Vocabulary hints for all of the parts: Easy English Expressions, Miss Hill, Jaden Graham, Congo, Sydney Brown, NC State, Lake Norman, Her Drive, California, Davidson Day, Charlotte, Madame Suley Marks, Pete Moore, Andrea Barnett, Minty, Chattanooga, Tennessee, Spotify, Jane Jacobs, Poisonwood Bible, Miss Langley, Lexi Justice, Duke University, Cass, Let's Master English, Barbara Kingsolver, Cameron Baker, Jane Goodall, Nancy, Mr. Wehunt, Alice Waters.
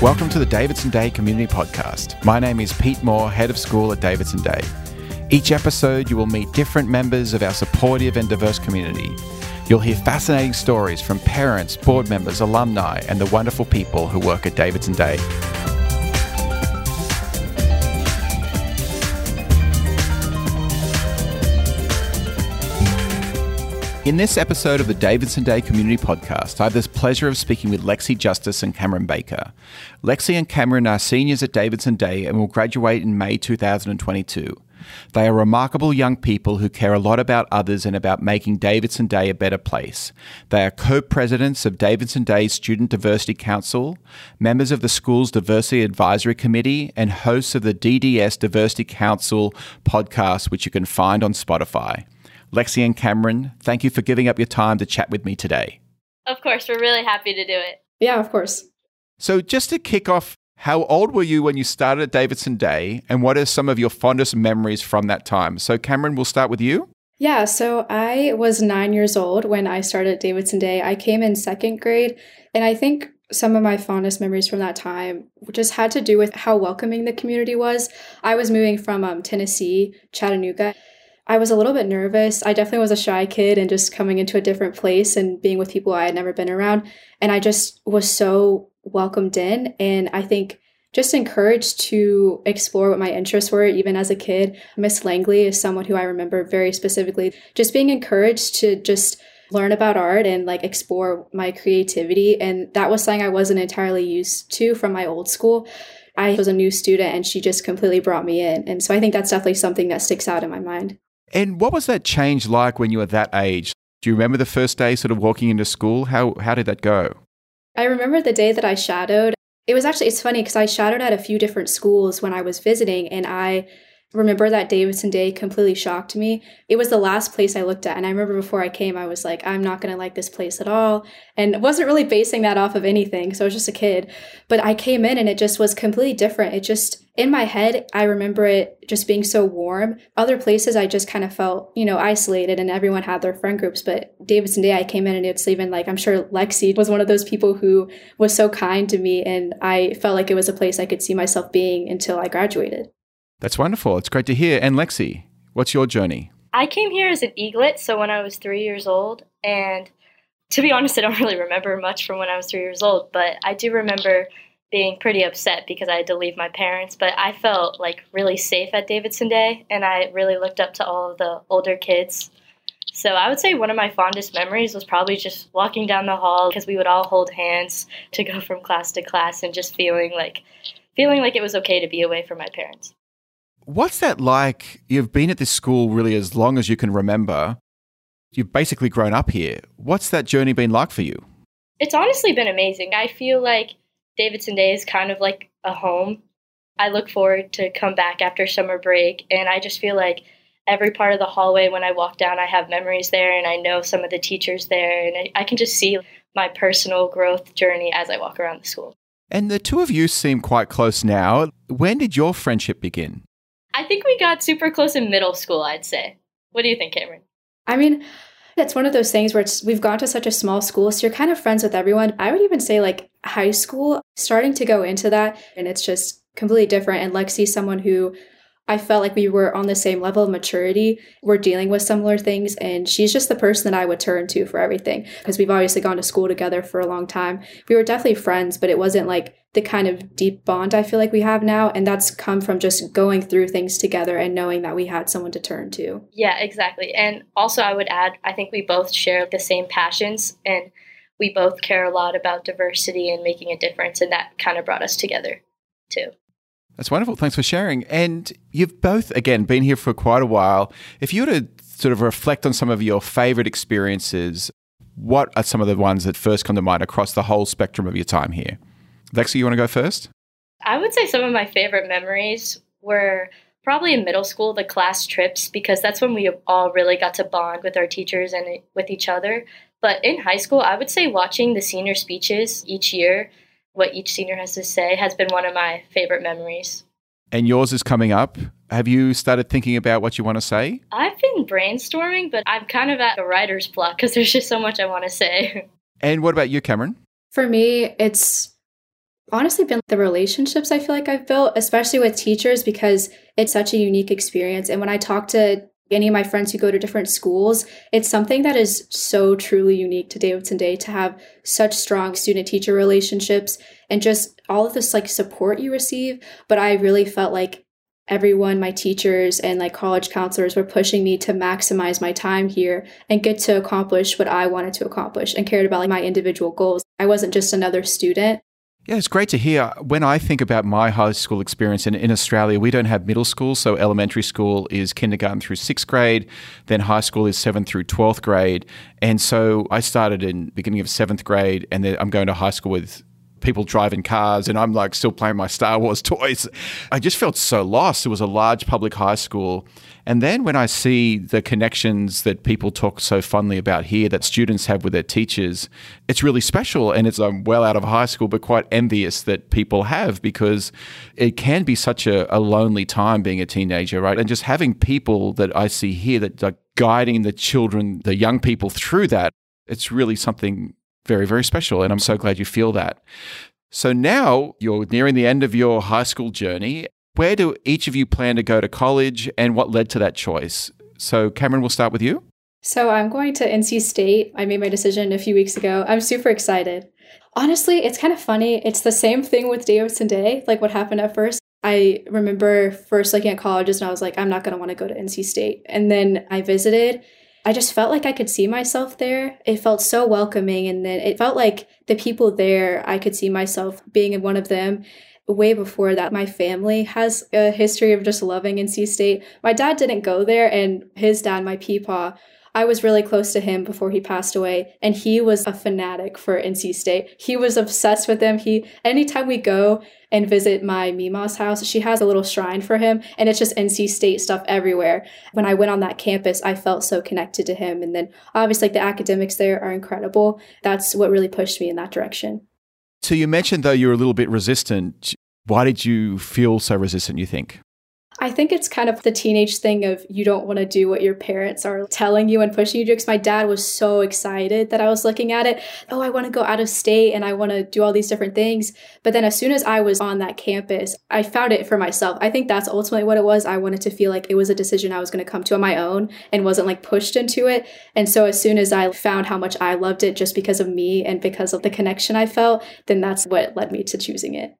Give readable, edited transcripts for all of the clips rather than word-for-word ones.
Welcome to the Davidson Day Community Podcast. My name is Pete Moore, Head of School at Davidson Day. Each episode, you will meet different members of our supportive and diverse community. You'll hear fascinating stories from parents, board members, alumni, and the wonderful people who work at Davidson Day. In this episode of the Davidson Day Community Podcast, I have the pleasure of speaking with Lexi Justice and Cameron Baker. Lexi and Cameron are seniors at Davidson Day and will graduate in May 2022. They are remarkable young people who care a lot about others and about making Davidson Day a better place. They are co-presidents of Davidson Day's Student Diversity Council, members of the school's Diversity Advisory Committee, and hosts of the DDS Diversity Council podcast, which you can find on Spotify. Lexi and Cameron, thank you for giving up your time to chat with me today. Of course, we're really happy to do it. Yeah, of course. So just to kick off, how old were you when you started at Davidson Day, and what are some of your fondest memories from that time? So Cameron, we'll start with you. Yeah, so I was 9 years old when I started at Davidson Day. I came in second grade, and I think some of my fondest memories from that time just had to do with how welcoming the community was. I was moving from Tennessee, Chattanooga. I was a little bit nervous. I definitely was a shy kid, and just coming into a different place and being with people I had never been around. And I just was so welcomed in, and I think just encouraged to explore what my interests were even as a kid. Miss Langley is someone who I remember very specifically, just being encouraged to just learn about art and like explore my creativity. And that was something I wasn't entirely used to from my old school. I was a new student, and she just completely brought me in. And so I think that's definitely something that sticks out in my mind. And what was that change like when you were that age? Do you remember the first day sort of walking into school? How did that go? I remember the day that I shadowed. It's funny because I shadowed at a few different schools when I was visiting, and I remember that Davidson Day completely shocked me. It was the last place I looked at, and I remember before I came, I was like, I'm not going to like this place at all, and wasn't really basing that off of anything, so I was just a kid. But I came in, and it just was completely different. It just, in my head, I remember it just being so warm. Other places, I just kind of felt, isolated, and everyone had their friend groups, but Davidson Day, I came in, and it's even like, I'm sure Lexi was one of those people who was so kind to me, and I felt like it was a place I could see myself being until I graduated. That's wonderful. It's great to hear. And Lexi, what's your journey? I came here as an eaglet, so when I was 3 years old. And to be honest, I don't really remember much from when I was 3 years old, but I do remember being pretty upset because I had to leave my parents. But I felt like really safe at Davidson Day, and I really looked up to all of the older kids. So I would say one of my fondest memories was probably just walking down the hall, because we would all hold hands to go from class to class, and just feeling like it was okay to be away from my parents. What's that like? You've been at this school really as long as you can remember. You've basically grown up here. What's that journey been like for you? It's honestly been amazing. I feel like Davidson Day is kind of like a home. I look forward to come back after summer break, and I just feel like every part of the hallway when I walk down, I have memories there, and I know some of the teachers there, and I can just see my personal growth journey as I walk around the school. And the two of you seem quite close now. When did your friendship begin? I think we got super close in middle school, I'd say. What do you think, Cameron? I mean, it's one of those things where we've gone to such a small school, so you're kind of friends with everyone. I would even say like high school, starting to go into that, and it's just completely different. And Lexi's someone who I felt like we were on the same level of maturity. We're dealing with similar things, and she's just the person that I would turn to for everything, because we've obviously gone to school together for a long time. We were definitely friends, but it wasn't like the kind of deep bond I feel like we have now. And that's come from just going through things together and knowing that we had someone to turn to. Yeah, exactly. And also I would add, I think we both share the same passions, and we both care a lot about diversity and making a difference. And that kind of brought us together too. That's wonderful. Thanks for sharing. And you've both, again, been here for quite a while. If you were to sort of reflect on some of your favorite experiences, what are some of the ones that first come to mind across the whole spectrum of your time here? Lexi, you want to go first? I would say some of my favorite memories were probably in middle school, the class trips, because that's when we all really got to bond with our teachers and with each other. But in high school, I would say watching the senior speeches each year, what each senior has to say, has been one of my favorite memories. And yours is coming up. Have you started thinking about what you want to say? I've been brainstorming, but I'm kind of at a writer's block because there's just so much I want to say. And what about you, Cameron? For me, it's honestly been the relationships I feel like I've built, especially with teachers, because it's such a unique experience. And when I talk to any of my friends who go to different schools, it's something that is so truly unique to Davidson Day to have such strong student-teacher relationships and just all of this like support you receive. But I really felt like everyone, my teachers and like college counselors, were pushing me to maximize my time here and get to accomplish what I wanted to accomplish and cared about like my individual goals. I wasn't just another student. Yeah, it's great to hear. When I think about my high school experience, and in Australia, we don't have middle school. So elementary school is kindergarten through 6th grade. Then high school is 7th through 12th grade. And so I started in the beginning of 7th grade, and then I'm going to high school with people driving cars, and I'm like still playing my Star Wars toys. I just felt so lost. It was a large public high school. And then when I see the connections that people talk so fondly about here that students have with their teachers, it's really special. And it's I'm well out of high school, but quite envious that people have, because it can be such a lonely time being a teenager, right? And just having people that I see here that are guiding the children, the young people through that, it's really something very, very special. And I'm so glad you feel that. So now you're nearing the end of your high school journey. Where do each of you plan to go to college, and what led to that choice? So Cameron, we'll start with you. So I'm going to NC State. I made my decision a few weeks ago. I'm super excited. Honestly, it's kind of funny. It's the same thing with Davidson Day, like what happened at first. I remember first looking at colleges and I was like, I'm not going to want to go to NC State. And then I visited. I just felt like I could see myself there. It felt so welcoming. And then it felt like the people there, I could see myself being one of them. Way before that, my family has a history of just loving NC State. My dad didn't go there, and his dad, my peepaw, I was really close to him before he passed away. And he was a fanatic for NC State. He was obsessed with them. Anytime we go and visit my Mima's house, she has a little shrine for him, and it's just NC State stuff everywhere. When I went on that campus, I felt so connected to him. And then obviously the academics there are incredible. That's what really pushed me in that direction. So you mentioned, though, you were a little bit resistant. Why did you feel so resistant, you think? I think it's kind of the teenage thing of you don't want to do what your parents are telling you and pushing you to, because my dad was so excited that I was looking at it. Oh, I want to go out of state and I want to do all these different things. But then as soon as I was on that campus, I found it for myself. I think that's ultimately what it was. I wanted to feel like it was a decision I was going to come to on my own and wasn't like pushed into it. And so as soon as I found how much I loved it just because of me and because of the connection I felt, then that's what led me to choosing it.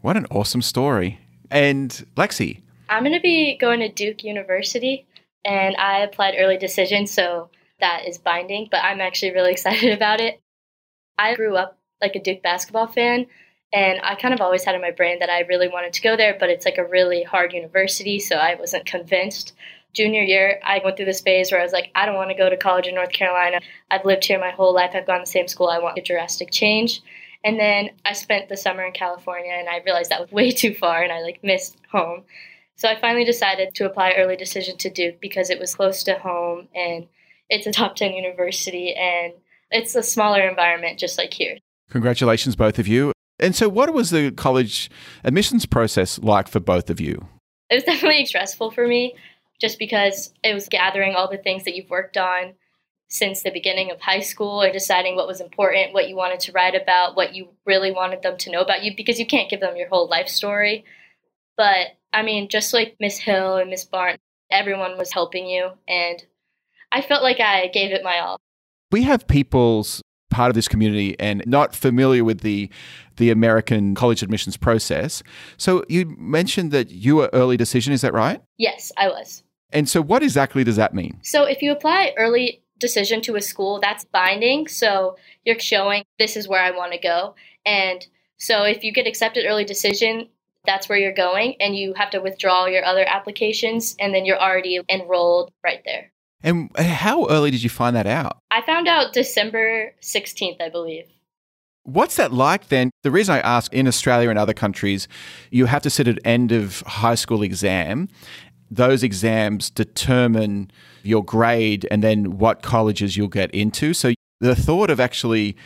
What an awesome story. And Lexi? I'm going to be going to Duke University, and I applied early decision, so that is binding, but I'm actually really excited about it. I grew up like a Duke basketball fan, and I kind of always had in my brain that I really wanted to go there, but it's like a really hard university, so I wasn't convinced. Junior year, I went through this phase where I was like, I don't want to go to college in North Carolina. I've lived here my whole life. I've gone to the same school. I want a drastic change. And then I spent the summer in California, and I realized that was way too far, and I like missed home. So I finally decided to apply early decision to Duke because it was close to home, and it's a top 10 university, and it's a smaller environment just like here. Congratulations, both of you. And so what was the college admissions process like for both of you? It was definitely stressful for me just because it was gathering all the things that you've worked on since the beginning of high school and deciding what was important, what you wanted to write about, what you really wanted them to know about you, because you can't give them your whole life story. But I mean, just like Miss Hill and Miss Barnes, everyone was helping you, and I felt like I gave it my all. We have people's part of this community and not familiar with the American college admissions process. So you mentioned that you were early decision, is that right? Yes, I was. And so what exactly does that mean? So if you apply early decision to a school, that's binding. So you're showing this is where I want to go. And so if you get accepted early decision, that's where you're going, and you have to withdraw your other applications, and then you're already enrolled right there. And how early did you find that out? I found out December 16th, I believe. What's that like then? The reason I ask, in Australia and other countries, you have to sit at end of high school exam. Those exams determine your grade and then what colleges you'll get into. So the thought of actually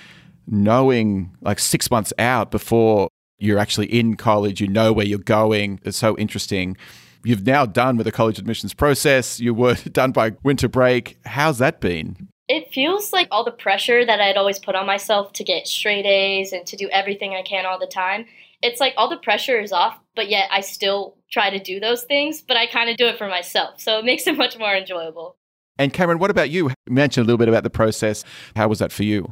knowing like 6 months out before you're actually in college, you know where you're going. It's so interesting. You've now done with the college admissions process. You were done by winter break. How's that been? It feels like all the pressure that I'd always put on myself to get straight A's and to do everything I can all the time. it's like all the pressure is off, but yet I still try to do those things, but I kind of do it for myself. So it makes it much more enjoyable. And Cameron, what about you? You mentioned a little bit about the process. How was that for you?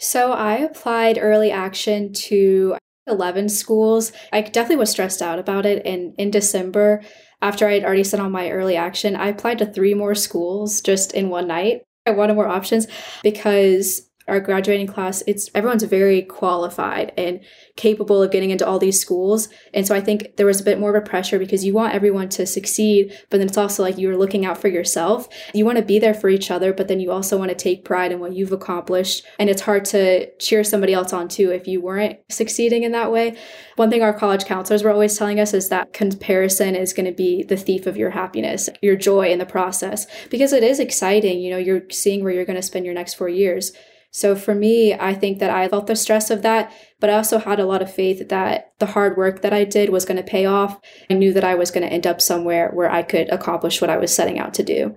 So I applied early action to 11 schools. I definitely was stressed out about it. And in December, after I had already sent on my early action, I applied to 3 more schools just in one night. I wanted more options because our graduating class, everyone's very qualified and capable of getting into all these schools. And so I think there was a bit more of a pressure because you want everyone to succeed, but then it's also like you're looking out for yourself. You want to be there for each other, but then you also want to take pride in what you've accomplished. And it's hard to cheer somebody else on too if you weren't succeeding in that way. One thing our college counselors were always telling us is that comparison is going to be the thief of your happiness, your joy in the process, because it is exciting. You know, you're seeing where you're going to spend your next 4 years. So for me, I think that I felt the stress of that, but I also had a lot of faith that the hard work that I did was going to pay off. I knew that I was going to end up somewhere where I could accomplish what I was setting out to do.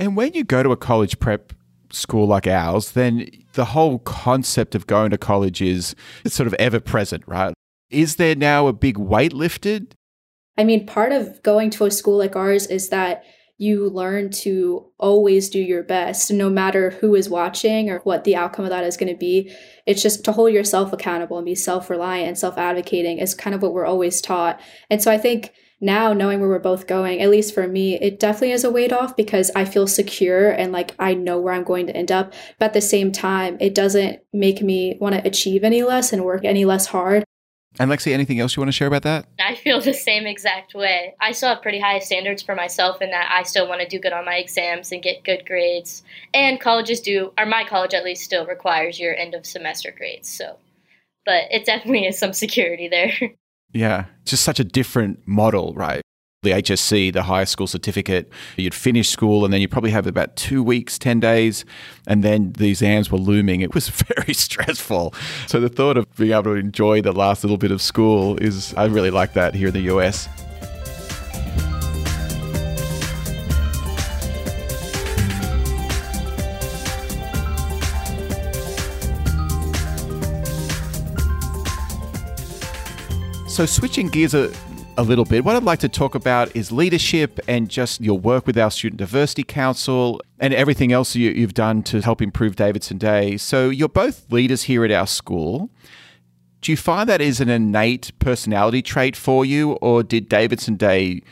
And when you go to a college prep school like ours, then the whole concept of going to college is sort of ever present, right? Is there now a big weight lifted? I mean, part of going to a school like ours is that you learn to always do your best, no matter who is watching or what the outcome of that is going to be. It's just to hold yourself accountable and be self-reliant and self-advocating is kind of what we're always taught. And so I think now knowing where we're both going, at least for me, it definitely is a weight off because I feel secure and like I know where I'm going to end up. But at the same time, it doesn't make me want to achieve any less and work any less hard. And Lexi, anything else you want to share about that? I feel the same exact way. I still have pretty high standards for myself in that I still want to do good on my exams and get good grades. And colleges do, or my college at least, still requires your end of semester grades. So, but it definitely is some security there. Yeah, just such a different model, right? The HSC, the high school certificate, you'd finish school and then you probably have about 2 weeks, 10 days, and then the exams were looming. It was very stressful. So the thought of being able to enjoy the last little bit of school is, I really like that here in the US. So switching gears a little bit. What I'd like to talk about is leadership and just your work with our Student Diversity Council and everything else you've done to help improve Davidson Day. So you're both leaders here at our school. Do you find that is an innate personality trait for you, or did Davidson Day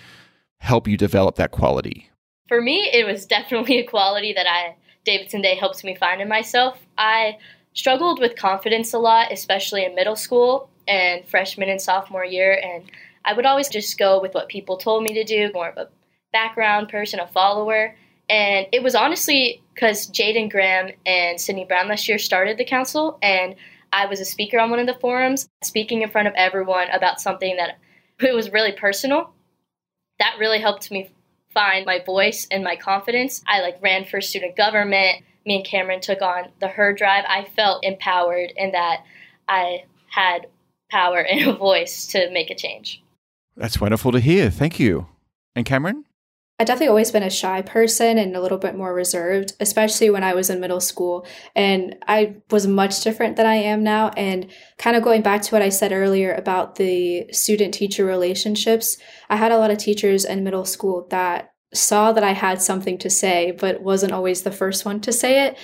help you develop that quality? For me, it was definitely a quality that Davidson Day helps me find in myself. I struggled with confidence a lot, especially in middle school and freshman and sophomore year, and I would always just go with what people told me to do, more of a background person, a follower. And it was honestly because Jaden Graham and Sydney Brown last year started the council, and I was a speaker on one of the forums, speaking in front of everyone about something that it was really personal. That really helped me find my voice and my confidence. I ran for student government. Me and Cameron took on the Her Drive. I felt empowered in that I had power and a voice to make a change. That's wonderful to hear. Thank you. And Cameron? I've definitely always been a shy person and a little bit more reserved, especially when I was in middle school. And I was much different than I am now. And kind of going back to what I said earlier about the student-teacher relationships, I had a lot of teachers in middle school that saw that I had something to say, but wasn't always the first one to say it,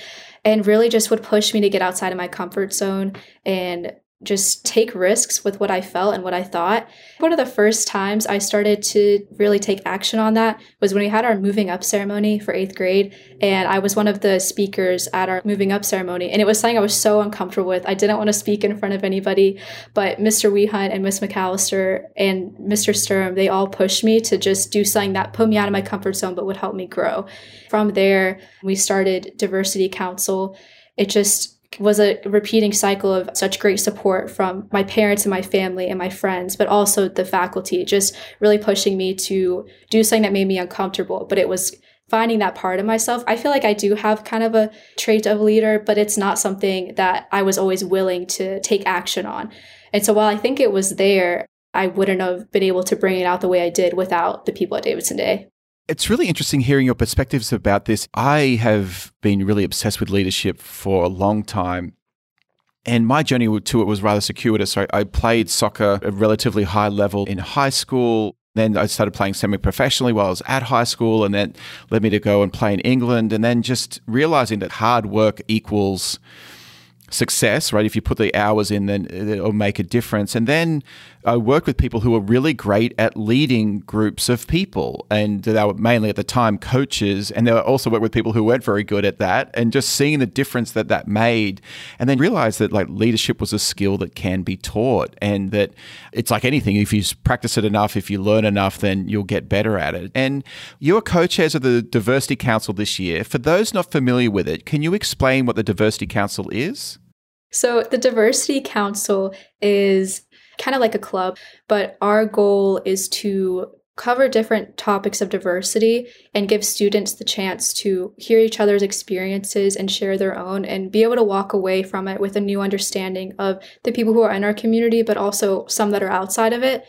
and really just would push me to get outside of my comfort zone and just take risks with what I felt and what I thought. One of the first times I started to really take action on that was when we had our moving up ceremony for 8th grade. And I was one of the speakers at our moving up ceremony. And it was something I was so uncomfortable with. I didn't want to speak in front of anybody, but Mr. Wehunt and Ms. McAllister and Mr. Sturm, they all pushed me to just do something that put me out of my comfort zone, but would help me grow. From there, we started Diversity Council. It just was a repeating cycle of such great support from my parents and my family and my friends, but also the faculty, just really pushing me to do something that made me uncomfortable. But it was finding that part of myself. I feel like I do have kind of a trait of leader, but it's not something that I was always willing to take action on. And so while I think it was there, I wouldn't have been able to bring it out the way I did without the people at Davidson Day. It's really interesting hearing your perspectives about this. I have been really obsessed with leadership for a long time. And my journey to it was rather circuitous. So I played soccer at a relatively high level in high school. Then I started playing semi-professionally while I was at high school, and that led me to go and play in England. And then just realizing that hard work equals success, right? If you put the hours in, then it'll make a difference. And then I worked with people who were really great at leading groups of people. And they were mainly at the time coaches. And they also worked with people who weren't very good at that, and just seeing the difference that that made. And then realized that like leadership was a skill that can be taught, and that it's like anything. If you practice it enough, if you learn enough, then you'll get better at it. And you are co-chairs of the Diversity Council this year. For those not familiar with it, can you explain what the Diversity Council is? So the Diversity Council is kind of like a club, but our goal is to cover different topics of diversity and give students the chance to hear each other's experiences and share their own, and be able to walk away from it with a new understanding of the people who are in our community, but also some that are outside of it.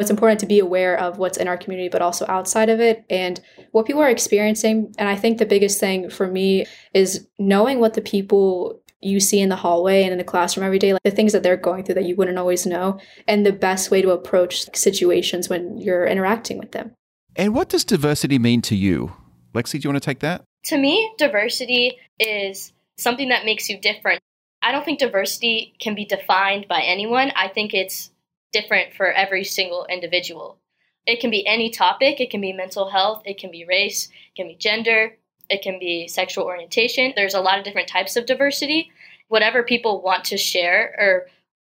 It's important to be aware of what's in our community, but also outside of it, and what people are experiencing. And I think the biggest thing for me is knowing what the people you see in the hallway and in the classroom every day, like the things that they're going through that you wouldn't always know, and the best way to approach situations when you're interacting with them. And what does diversity mean to you? Lexi, do you want to take that? To me, diversity is something that makes you different. I don't think diversity can be defined by anyone. I think it's different for every single individual. It can be any topic. It can be mental health. It can be race. It can be gender. It can be sexual orientation. There's a lot of different types of diversity. Whatever people want to share or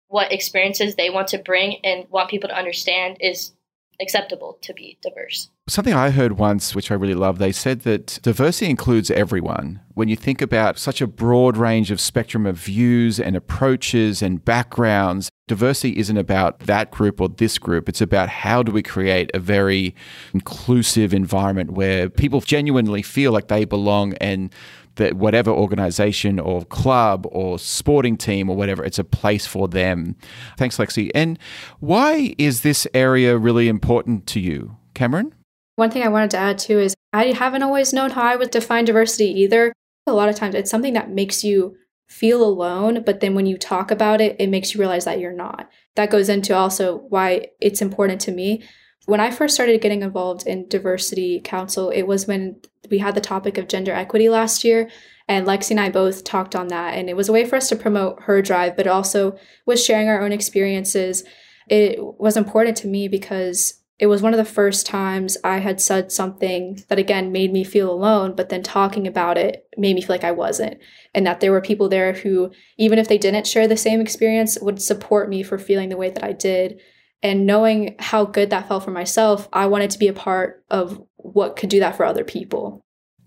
what experiences they want to bring and want people to understand is acceptable to be diverse. Something I heard once, which I really love, they said that diversity includes everyone. When you think about such a broad range of spectrum of views and approaches and backgrounds, diversity isn't about that group or this group. It's about how do we create a very inclusive environment where people genuinely feel like they belong, and that whatever organization or club or sporting team or whatever, it's a place for them. Thanks, Lexi. And why is this area really important to you, Cameron? One thing I wanted to add too is I haven't always known how I would define diversity either. A lot of times it's something that makes you feel alone, but then when you talk about it, it makes you realize that you're not. That goes into also why it's important to me. When I first started getting involved in Diversity Council, it was when we had the topic of gender equity last year, and Lexi and I both talked on that, and it was a way for us to promote Her Drive, but also was sharing our own experiences. It was important to me because it was one of the first times I had said something that, again, made me feel alone, but then talking about it made me feel like I wasn't, and that there were people there who, even if they didn't share the same experience, would support me for feeling the way that I did. And knowing how good that felt for myself, I wanted to be a part of what could do that for other people.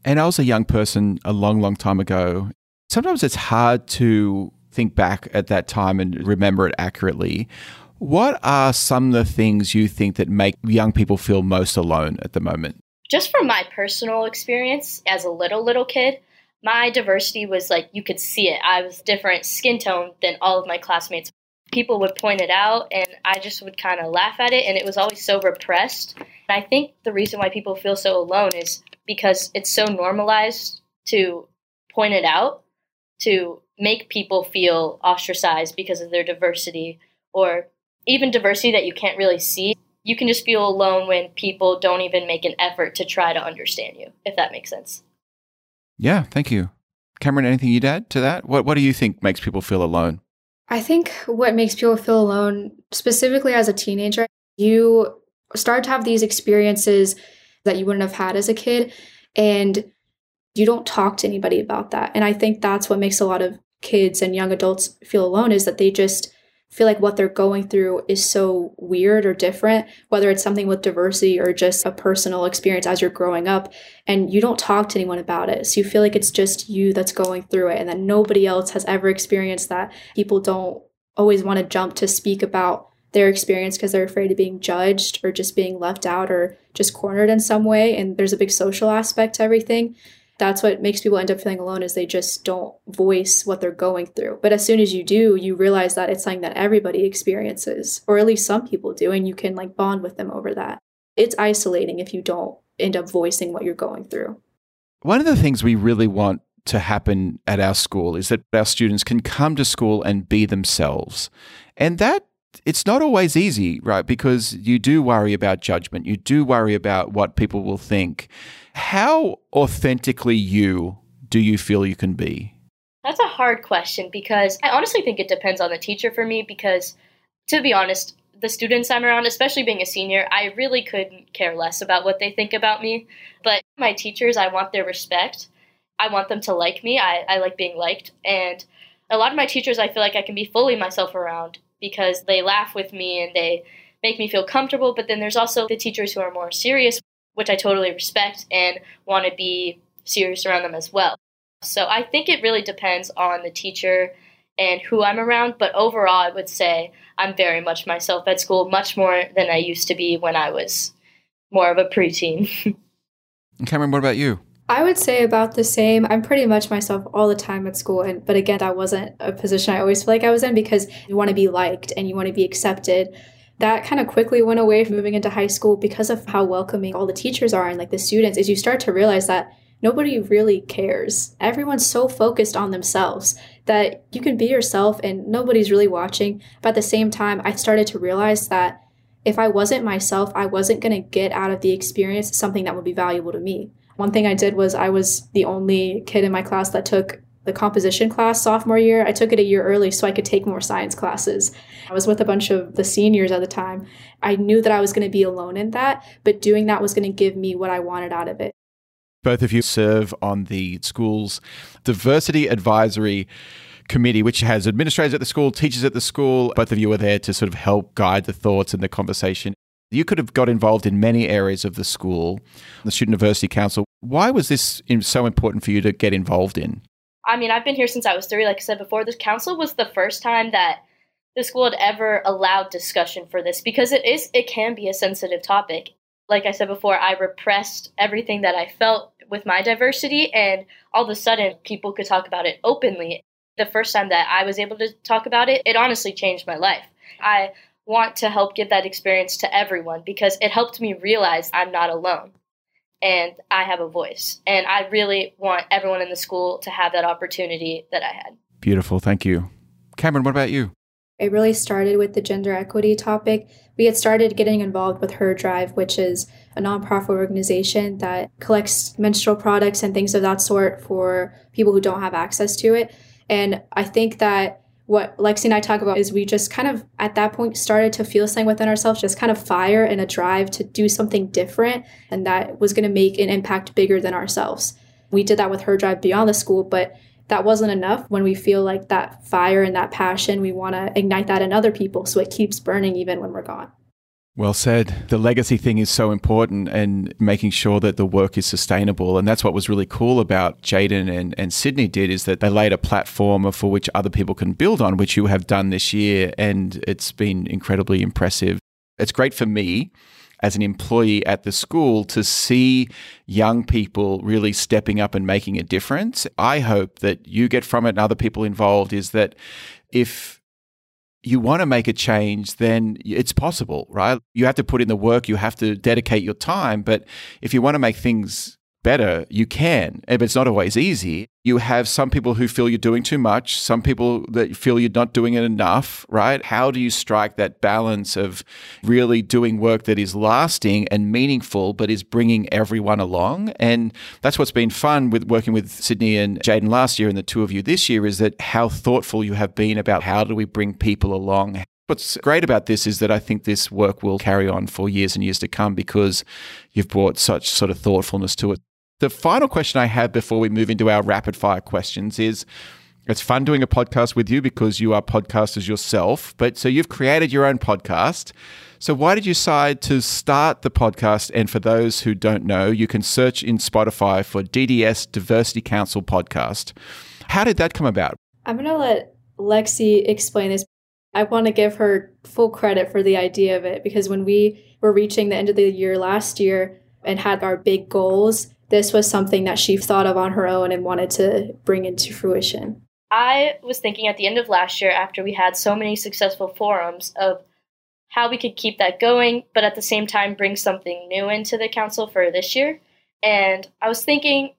And I was a young person a long, long time ago. Sometimes it's hard to think back at that time and remember it accurately. What are some of the things you think that make young people feel most alone at the moment? Just from my personal experience as a little kid, my diversity was like, you could see it. I was different skin tone than all of my classmates. People would point it out and I just would kind of laugh at it, and it was always so repressed. And I think the reason why people feel so alone is because it's so normalized to point it out, to make people feel ostracized because of their diversity, or even diversity that you can't really see. You can just feel alone when people don't even make an effort to try to understand you, if that makes sense. Yeah, thank you. Cameron, anything you'd add to that? What do you think makes people feel alone? I think what makes people feel alone, specifically as a teenager, you start to have these experiences that you wouldn't have had as a kid, and you don't talk to anybody about that. And I think that's what makes a lot of kids and young adults feel alone, is that they just feel like what they're going through is so weird or different, whether it's something with diversity or just a personal experience as you're growing up, and you don't talk to anyone about it. So you feel like it's just you that's going through it, and that nobody else has ever experienced that. People don't always want to jump to speak about their experience because they're afraid of being judged or just being left out or just cornered in some way. And there's a big social aspect to everything. That's what makes people end up feeling alone, is they just don't voice what they're going through. But as soon as you do, you realize that it's something that everybody experiences, or at least some people do, and you can like bond with them over that. It's isolating if you don't end up voicing what you're going through. One of the things we really want to happen at our school is that our students can come to school and be themselves. And that it's not always easy, right? Because you do worry about judgment. You do worry about what people will think. How authentically you do you feel you can be? That's a hard question because I honestly think it depends on the teacher for me because, to be honest, the students I'm around, especially being a senior, I really couldn't care less about what they think about me. But my teachers, I want their respect. I want them to like me. I like being liked. And a lot of my teachers, I feel like I can be fully myself around because they laugh with me and they make me feel comfortable. But then there's also the teachers who are more serious, which I totally respect and want to be serious around them as well. So I think it really depends on the teacher and who I'm around. But overall, I would say I'm very much myself at school, much more than I used to be when I was more of a preteen. And Cameron, what about you? I would say about the same. I'm pretty much myself all the time at school. But again, that wasn't a position I always feel like I was in because you want to be liked and you want to be accepted. That kind of quickly went away from moving into high school because of how welcoming all the teachers are and like the students is you start to realize that nobody really cares. Everyone's so focused on themselves that you can be yourself and nobody's really watching. But at the same time, I started to realize that if I wasn't myself, I wasn't going to get out of the experience something that would be valuable to me. One thing I did was I was the only kid in my class that took the composition class sophomore year. I took it a year early so I could take more science classes. I was with a bunch of the seniors at the time. I knew that I was going to be alone in that, but doing that was going to give me what I wanted out of it. Both of you serve on the school's Diversity Advisory Committee, which has administrators at the school, teachers at the school. Both of you are there to sort of help guide the thoughts and the conversation. You could have got involved in many areas of the school, the Student Diversity Council. Why was this so important for you to get involved in? I mean, I've been here since I was 3. Like I said before, this council was the first time that the school had ever allowed discussion for this because it can be a sensitive topic. Like I said before, I repressed everything that I felt with my diversity, and all of a sudden, people could talk about it openly. The first time that I was able to talk about it, it honestly changed my life. I want to help give that experience to everyone because it helped me realize I'm not alone and I have a voice. And I really want everyone in the school to have that opportunity that I had. Beautiful. Thank you. Cameron, what about you? It really started with the gender equity topic. We had started getting involved with Her Drive, which is a nonprofit organization that collects menstrual products and things of that sort for people who don't have access to it. And I think that what Lexi and I talk about is we just kind of at that point started to feel something within ourselves, just kind of fire and a drive to do something different. And that was going to make an impact bigger than ourselves. We did that with Her Drive beyond the school, but that wasn't enough. When we feel like that fire and that passion, we want to ignite that in other people so it keeps burning even when we're gone. Well said. The legacy thing is so important and making sure that the work is sustainable. And that's what was really cool about Jaden and Sydney did is that they laid a platform for which other people can build on, which you have done this year. And it's been incredibly impressive. It's great for me as an employee at the school to see young people really stepping up and making a difference. I hope that you get from it and other people involved is that if you want to make a change, then it's possible, right? You have to put in the work, you have to dedicate your time, but if you want to make things better, you can, but it's not always easy. You have some people who feel you're doing too much, some people that feel you're not doing it enough, right? How do you strike that balance of really doing work that is lasting and meaningful, but is bringing everyone along? And that's what's been fun with working with Sydney and Jaden last year and the two of you this year is that how thoughtful you have been about how do we bring people along. What's great about this is that I think this work will carry on for years and years to come because you've brought such sort of thoughtfulness to it. The final question I have before we move into our rapid fire questions is, it's fun doing a podcast with you because you are podcasters yourself, but so you've created your own podcast. So why did you decide to start the podcast? And for those who don't know, you can search in Spotify for DDS Diversity Council podcast. How did that come about? I'm going to let Lexi explain this. I want to give her full credit for the idea of it because when we were reaching the end of the year last year and had our big goals, this was something that she thought of on her own and wanted to bring into fruition. I was thinking at the end of last year, after we had so many successful forums, of how we could keep that going, but at the same time bring something new into the council for this year. And I was thinking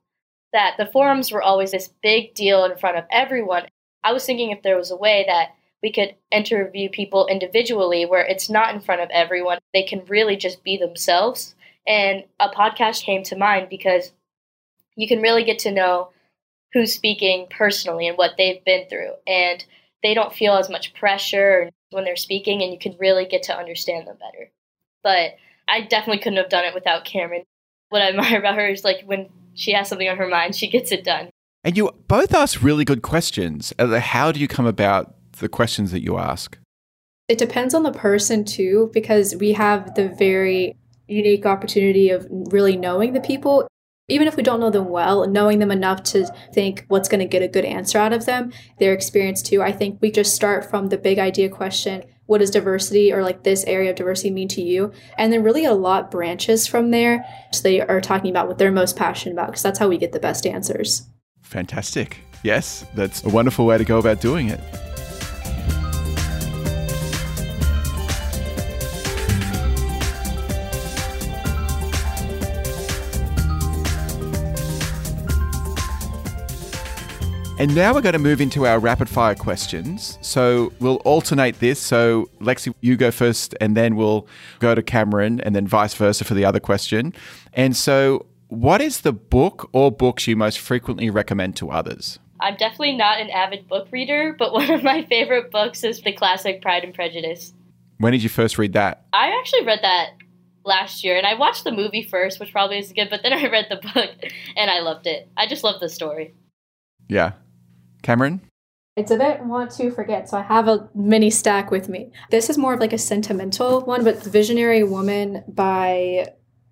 that the forums were always this big deal in front of everyone. I was thinking if there was a way that we could interview people individually where it's not in front of everyone. They can really just be themselves. And a podcast came to mind because you can really get to know who's speaking personally and what they've been through. And they don't feel as much pressure when they're speaking, and you can really get to understand them better. But I definitely couldn't have done it without Cameron. What I admire about her is, like, when she has something on her mind, she gets it done. And you both ask really good questions. How do you come about the questions that you ask? It depends on the person, too, because we have the very unique opportunity of really knowing the people. Even if we don't know them well, knowing them enough to think what's going to get a good answer out of them, their experience, too. I think we just start from the big idea question, what does diversity or like this area of diversity mean to you? And then really a lot branches from there. So they are talking about what they're most passionate about because that's how we get the best answers. Fantastic. Yes, that's a wonderful way to go about doing it. And now we're going to move into our rapid fire questions. So we'll alternate this. So Lexi, you go first, and then we'll go to Cameron, and then vice versa for the other question. And so what is the book or books you most frequently recommend to others? I'm definitely not an avid book reader, but one of my favorite books is the classic Pride and Prejudice. When did you first read that? I actually read that last year, and I watched the movie first, which probably isn't good, but then I read the book and I loved it. I just love the story. Yeah. Cameron? I didn't want to forget, so I have a mini stack with me. This is more of like a sentimental one, but Visionary Woman by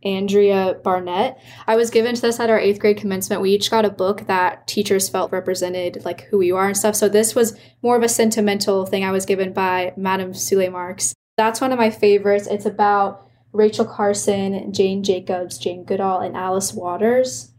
Andrea Barnett. I was given to this at our 8th grade commencement. We each got a book that teachers felt represented like who you are and stuff. So this was more of a sentimental thing I was given by Madame Suley Marks. That's one of my favorites. It's about Rachel Carson, Jane Jacobs, Jane Goodall, and Alice Waters.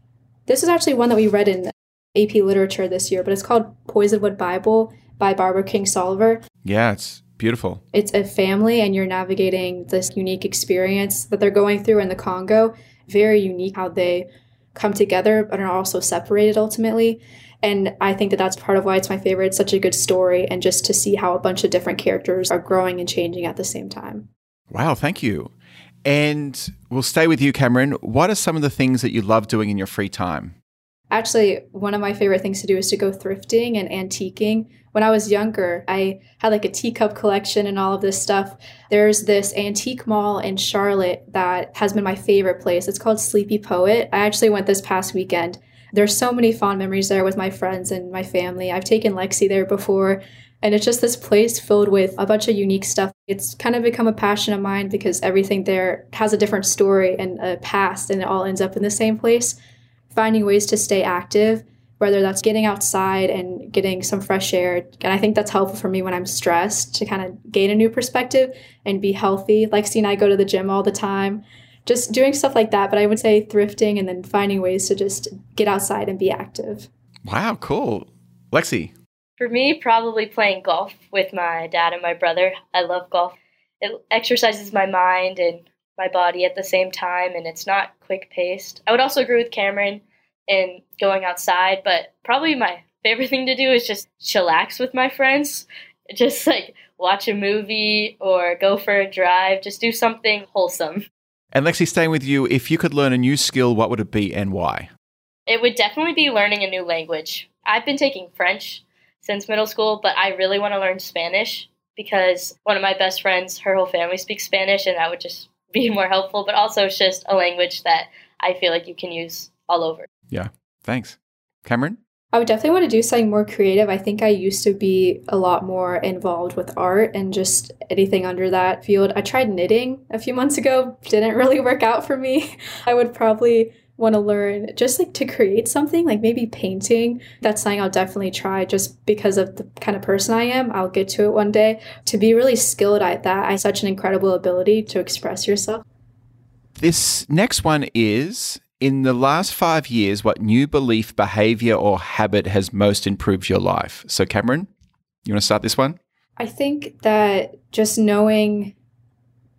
This is actually one that we read in AP literature this year, but it's called Poisonwood Bible by Barbara Kingsolver. Yeah, it's beautiful. It's a family, and you're navigating this unique experience that they're going through in the Congo. Very unique how they come together, but are also separated ultimately. And I think that that's part of why it's my favorite. It's such a good story, and just to see how a bunch of different characters are growing and changing at the same time. Wow, thank you. And we'll stay with you, Cameron. What are some of the things that you love doing in your free time? Actually, one of my favorite things to do is to go thrifting and antiquing. When I was younger, I had like a teacup collection and all of this stuff. There's this antique mall in Charlotte that has been my favorite place. It's called Sleepy Poet. I actually went this past weekend. There's so many fond memories there with my friends and my family. I've taken Lexi there before, and it's just this place filled with a bunch of unique stuff. It's kind of become a passion of mine because everything there has a different story and a past, and it all ends up in the same place. Finding ways to stay active, whether that's getting outside and getting some fresh air. And I think that's helpful for me when I'm stressed to kind of gain a new perspective and be healthy. Lexi and I go to the gym all the time, just doing stuff like that. But I would say thrifting and then finding ways to just get outside and be active. Wow, cool. Lexi? For me, probably playing golf with my dad and my brother. I love golf. It exercises my mind and my body at the same time, and it's not quick-paced. I would also agree with Cameron in going outside, but probably my favorite thing to do is just chillax with my friends, just like watch a movie or go for a drive, just do something wholesome. And Lexi, staying with you, if you could learn a new skill, what would it be and why? It would definitely be learning a new language. I've been taking French since middle school, but I really want to learn Spanish because one of my best friends, her whole family speaks Spanish, and that would just be more helpful, but also it's just a language that I feel like you can use all over. Yeah. Thanks. Cameron? I would definitely want to do something more creative. I think I used to be a lot more involved with art and just anything under that field. I tried knitting a few months ago. Didn't really work out for me. I would probably want to learn just like to create something, like maybe painting. That's something I'll definitely try just because of the kind of person I am. I'll get to it one day. To be really skilled at that, I have such an incredible ability to express yourself. This next one is, in the last 5 years, what new belief, behavior, or habit has most improved your life? So Cameron, you want to start this one? I think that just knowing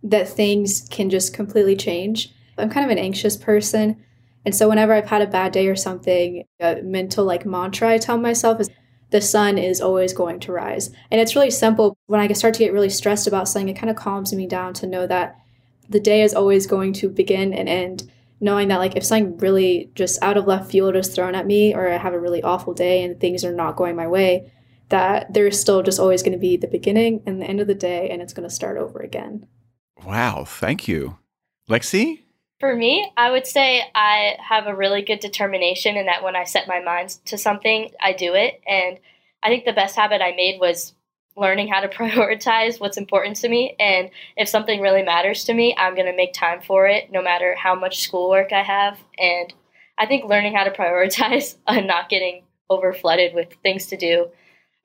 that things can just completely change. I'm kind of an anxious person. And so whenever I've had a bad day or something, a mental mantra I tell myself is, the sun is always going to rise. And it's really simple. When I start to get really stressed about something, it kind of calms me down to know that the day is always going to begin and end, knowing that if something really just out of left field is thrown at me, or I have a really awful day and things are not going my way, that there's still just always going to be the beginning and the end of the day, and it's going to start over again. Wow. Thank you. Lexi? For me, I would say I have a really good determination in that when I set my mind to something, I do it. And I think the best habit I made was learning how to prioritize what's important to me. And if something really matters to me, I'm going to make time for it, no matter how much schoolwork I have. And I think learning how to prioritize and not getting overflooded with things to do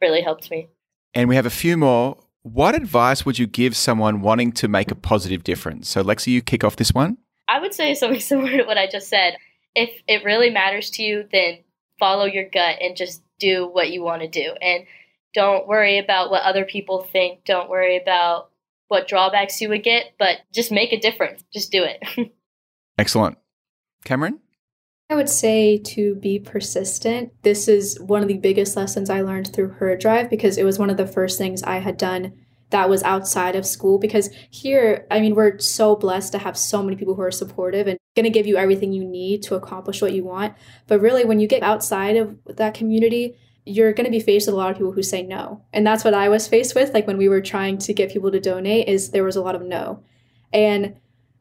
really helped me. And we have a few more. What advice would you give someone wanting to make a positive difference? So, Lexi, you kick off this one. I would say something similar to what I just said. If it really matters to you, then follow your gut and just do what you want to do. And don't worry about what other people think. Don't worry about what drawbacks you would get, but just make a difference. Just do it. Excellent. Cameron? I would say to be persistent. This is one of the biggest lessons I learned through Her Drive, because it was one of the first things I had done that was outside of school. Because here, we're so blessed to have so many people who are supportive and going to give you everything you need to accomplish what you want. But really, when you get outside of that community, you're going to be faced with a lot of people who say no. And that's what I was faced with. When we were trying to get people to donate, is there was a lot of no. And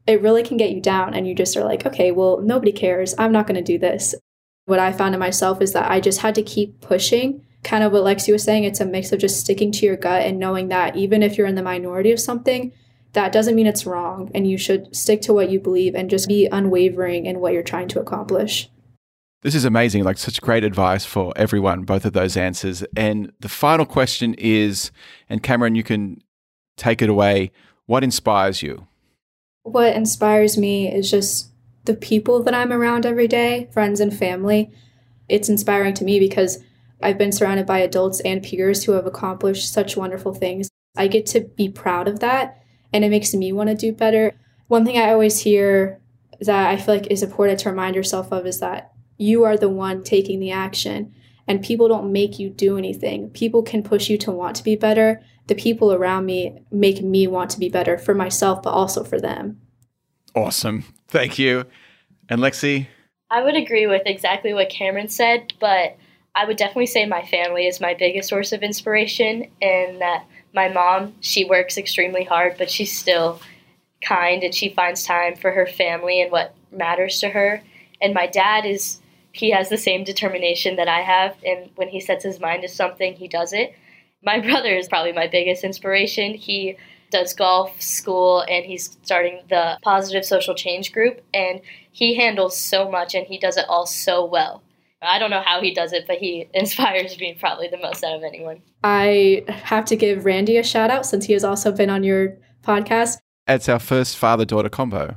it really can get you down. And you just are okay, well, nobody cares. I'm not going to do this. What I found in myself is that I just had to keep pushing. Kind of what Lexi was saying, it's a mix of just sticking to your gut and knowing that even if you're in the minority of something, that doesn't mean it's wrong. And you should stick to what you believe and just be unwavering in what you're trying to accomplish. This is amazing. Such great advice for everyone, both of those answers. And the final question is, and Cameron, you can take it away. What inspires you? What inspires me is just the people that I'm around every day, friends and family. It's inspiring to me because I've been surrounded by adults and peers who have accomplished such wonderful things. I get to be proud of that, and it makes me want to do better. One thing I always hear that I feel is important to remind yourself of is that you are the one taking the action, and people don't make you do anything. People can push you to want to be better. The people around me make me want to be better for myself, but also for them. Awesome. Thank you. And Lexi? I would agree with exactly what Cameron said, but I would definitely say my family is my biggest source of inspiration, and that my mom, she works extremely hard, but she's still kind and she finds time for her family and what matters to her. And my dad he has the same determination that I have, and when he sets his mind to something, he does it. My brother is probably my biggest inspiration. He does golf, school, and he's starting the Positive Social Change group, and he handles so much, and he does it all so well. I don't know how he does it, but he inspires me probably the most out of anyone. I have to give Randy a shout out since he has also been on your podcast. It's our first father-daughter combo.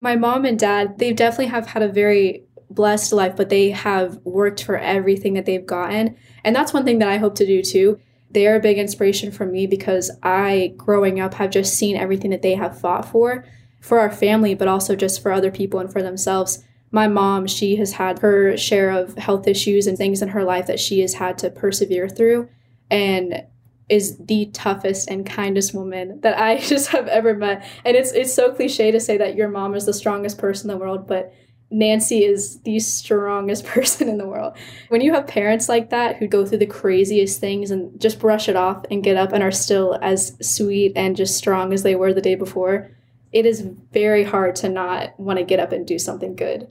My mom and dad, they definitely have had a very blessed life, but they have worked for everything that they've gotten. And that's one thing that I hope to do too. They are a big inspiration for me because I, growing up, have just seen everything that they have fought for our family, but also just for other people and for themselves. My mom, she has had her share of health issues and things in her life that she has had to persevere through, and is the toughest and kindest woman that I just have ever met. And it's so cliche to say that your mom is the strongest person in the world, but Nancy is the strongest person in the world. When you have parents like that who go through the craziest things and just brush it off and get up and are still as sweet and just strong as they were the day before, it is very hard to not want to get up and do something good.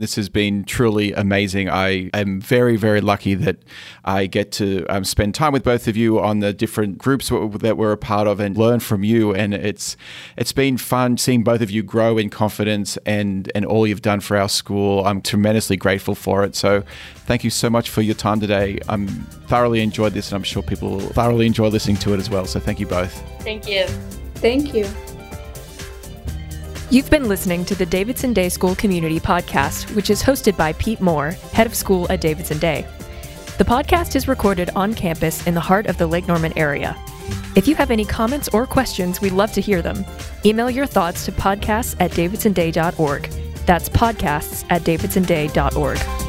This has been truly amazing. I am very, very lucky that I get to spend time with both of you on the different groups that we're a part of and learn from you. And it's been fun seeing both of you grow in confidence and all you've done for our school. I'm tremendously grateful for it. So thank you so much for your time today. I'm thoroughly enjoyed this, and I'm sure people will thoroughly enjoy listening to it as well. So thank you both. Thank you. Thank you. You've been listening to the Davidson Day School Community Podcast, which is hosted by Pete Moore, head of school at Davidson Day. The podcast is recorded on campus in the heart of the Lake Norman area. If you have any comments or questions, we'd love to hear them. Email your thoughts to podcasts@davidsonday.org. That's podcasts@davidsonday.org.